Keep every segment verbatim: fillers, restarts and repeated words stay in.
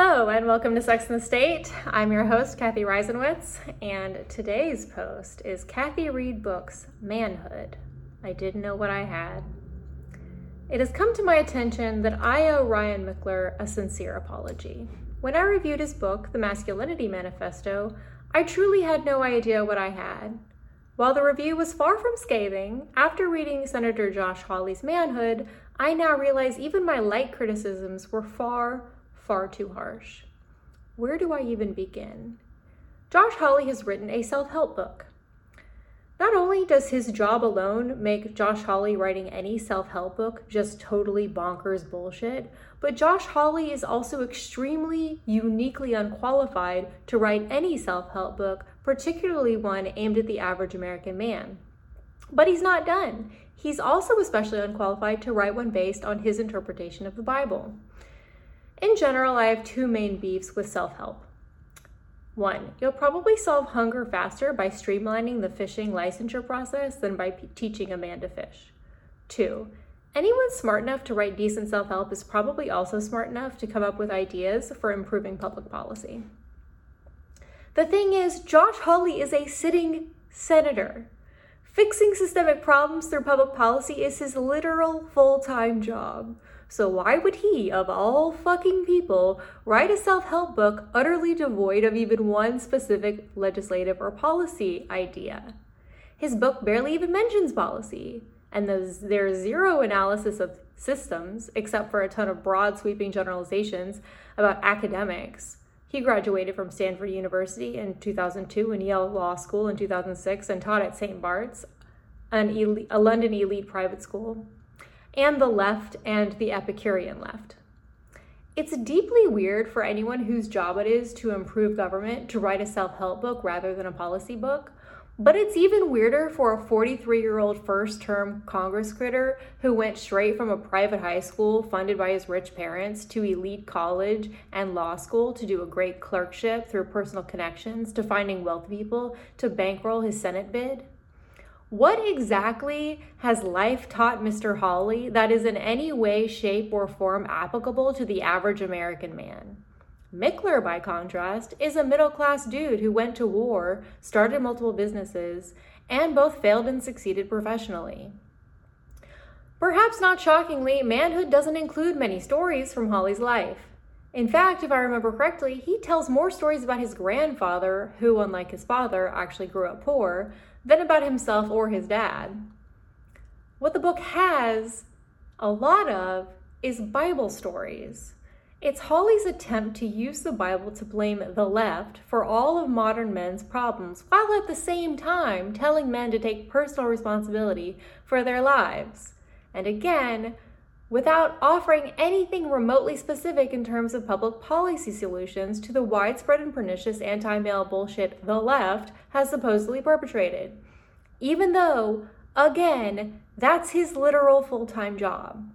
Hello and welcome to Sex and the State. I'm your host, Kathy Reisenwitz, and today's post is Kathy Reid Book's Manhood. I didn't know what I had. It has come to my attention that I owe Ryan Michler a sincere apology. When I reviewed his book, The Masculinity Manifesto, I truly had no idea what I had. While the review was far from scathing, after reading Senator Josh Hawley's Manhood, I now realize even my light criticisms were far, far too harsh. Where do I even begin? Josh Hawley has written a self-help book. Not only does his job alone make Josh Hawley writing any self-help book just totally bonkers bullshit, but Josh Hawley is also extremely, uniquely unqualified to write any self-help book, particularly one aimed at the average American man. But he's not done. He's also especially unqualified to write one based on his interpretation of the Bible. In general, I have two main beefs with self-help. One, you'll probably solve hunger faster by streamlining the fishing licensure process than by p- teaching a man to fish. Two, anyone smart enough to write decent self-help is probably also smart enough to come up with ideas for improving public policy. The thing is, Josh Hawley is a sitting senator. Fixing systemic problems through public policy is his literal full-time job. So why would he, of all fucking people, write a self-help book utterly devoid of even one specific legislative or policy idea? His book barely even mentions policy, and there's, there's zero analysis of systems except for a ton of broad sweeping generalizations about academics. He graduated from Stanford University in two thousand two and Yale Law School in two thousand six and taught at Saint Bart's, an elite, a London elite private school, and the left and the Epicurean left. It's deeply weird for anyone whose job it is to improve government to write a self-help book rather than a policy book, but it's even weirder for a forty-three-year-old first-term Congress critter who went straight from a private high school funded by his rich parents to elite college and law school to do a great clerkship through personal connections to finding wealthy people to bankroll his Senate bid. What exactly has life taught Mister Hawley that is in any way, shape, or form applicable to the average American man? Michler, by contrast, is a middle-class dude who went to war, started multiple businesses, and both failed and succeeded professionally. Perhaps not shockingly, Manhood doesn't include many stories from Hawley's life. In fact, if I remember correctly, he tells more stories about his grandfather, who, unlike his father, actually grew up poor, than about himself or his dad. What the book has a lot of is Bible stories. It's Hawley's attempt to use the Bible to blame the left for all of modern men's problems, while at the same time telling men to take personal responsibility for their lives. And again, without offering anything remotely specific in terms of public policy solutions to the widespread and pernicious anti-male bullshit the left has supposedly perpetrated. Even though, again, that's his literal full-time job.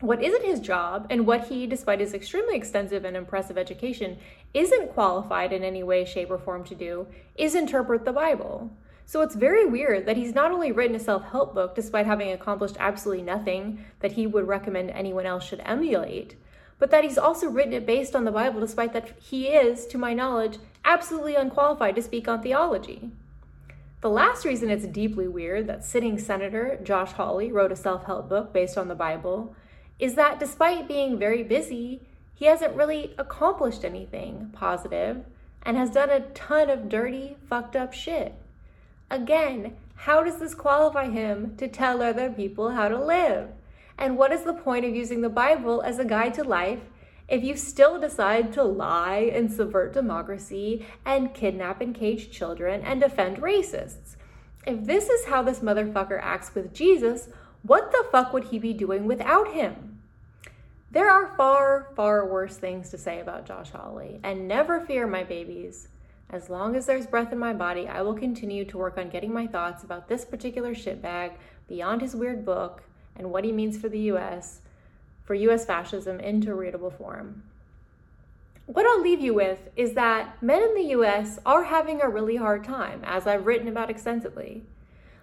What isn't his job, and what he, despite his extremely extensive and impressive education, isn't qualified in any way, shape, or form to do, is interpret the Bible. So it's very weird that he's not only written a self-help book, despite having accomplished absolutely nothing that he would recommend anyone else should emulate, but that he's also written it based on the Bible, despite that he is, to my knowledge, absolutely unqualified to speak on theology. The last reason it's deeply weird that sitting Senator Josh Hawley wrote a self-help book based on the Bible is that despite being very busy, he hasn't really accomplished anything positive and has done a ton of dirty, fucked up shit. Again, how does this qualify him to tell other people how to live? And what is the point of using the Bible as a guide to life if you still decide to lie and subvert democracy and kidnap and cage children and defend racists? If this is how this motherfucker acts with Jesus, what the fuck would he be doing without him? There are far, far worse things to say about Josh Hawley, and never fear, my babies. As long as there's breath in my body, I will continue to work on getting my thoughts about this particular shitbag beyond his weird book and what he means for the U S, for U S fascism, into readable form. What I'll leave you with is that men in the U S are having a really hard time, as I've written about extensively.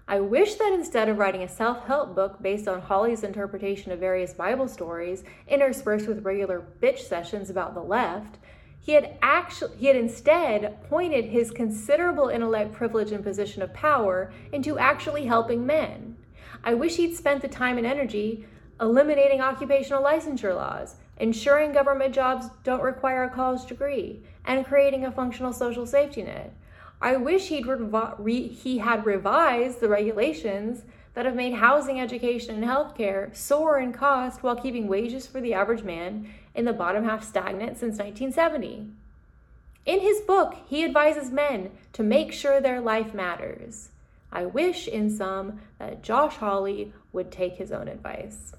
I wish that instead of writing a self-help book based on Hawley's interpretation of various Bible stories, interspersed with regular bitch sessions about the left, he had actually he had instead pointed his considerable intellect, privilege, and position of power into actually helping men. I wish he'd spent the time and energy eliminating occupational licensure laws, ensuring government jobs don't require a college degree, and creating a functional social safety net. I wish he'd revi- re- he had revised the regulations that have made housing, education, and healthcare soar in cost while keeping wages for the average man in the bottom half stagnant since nineteen seventy. In his book, he advises men to make sure their life matters. I wish, in sum, that Josh Hawley would take his own advice.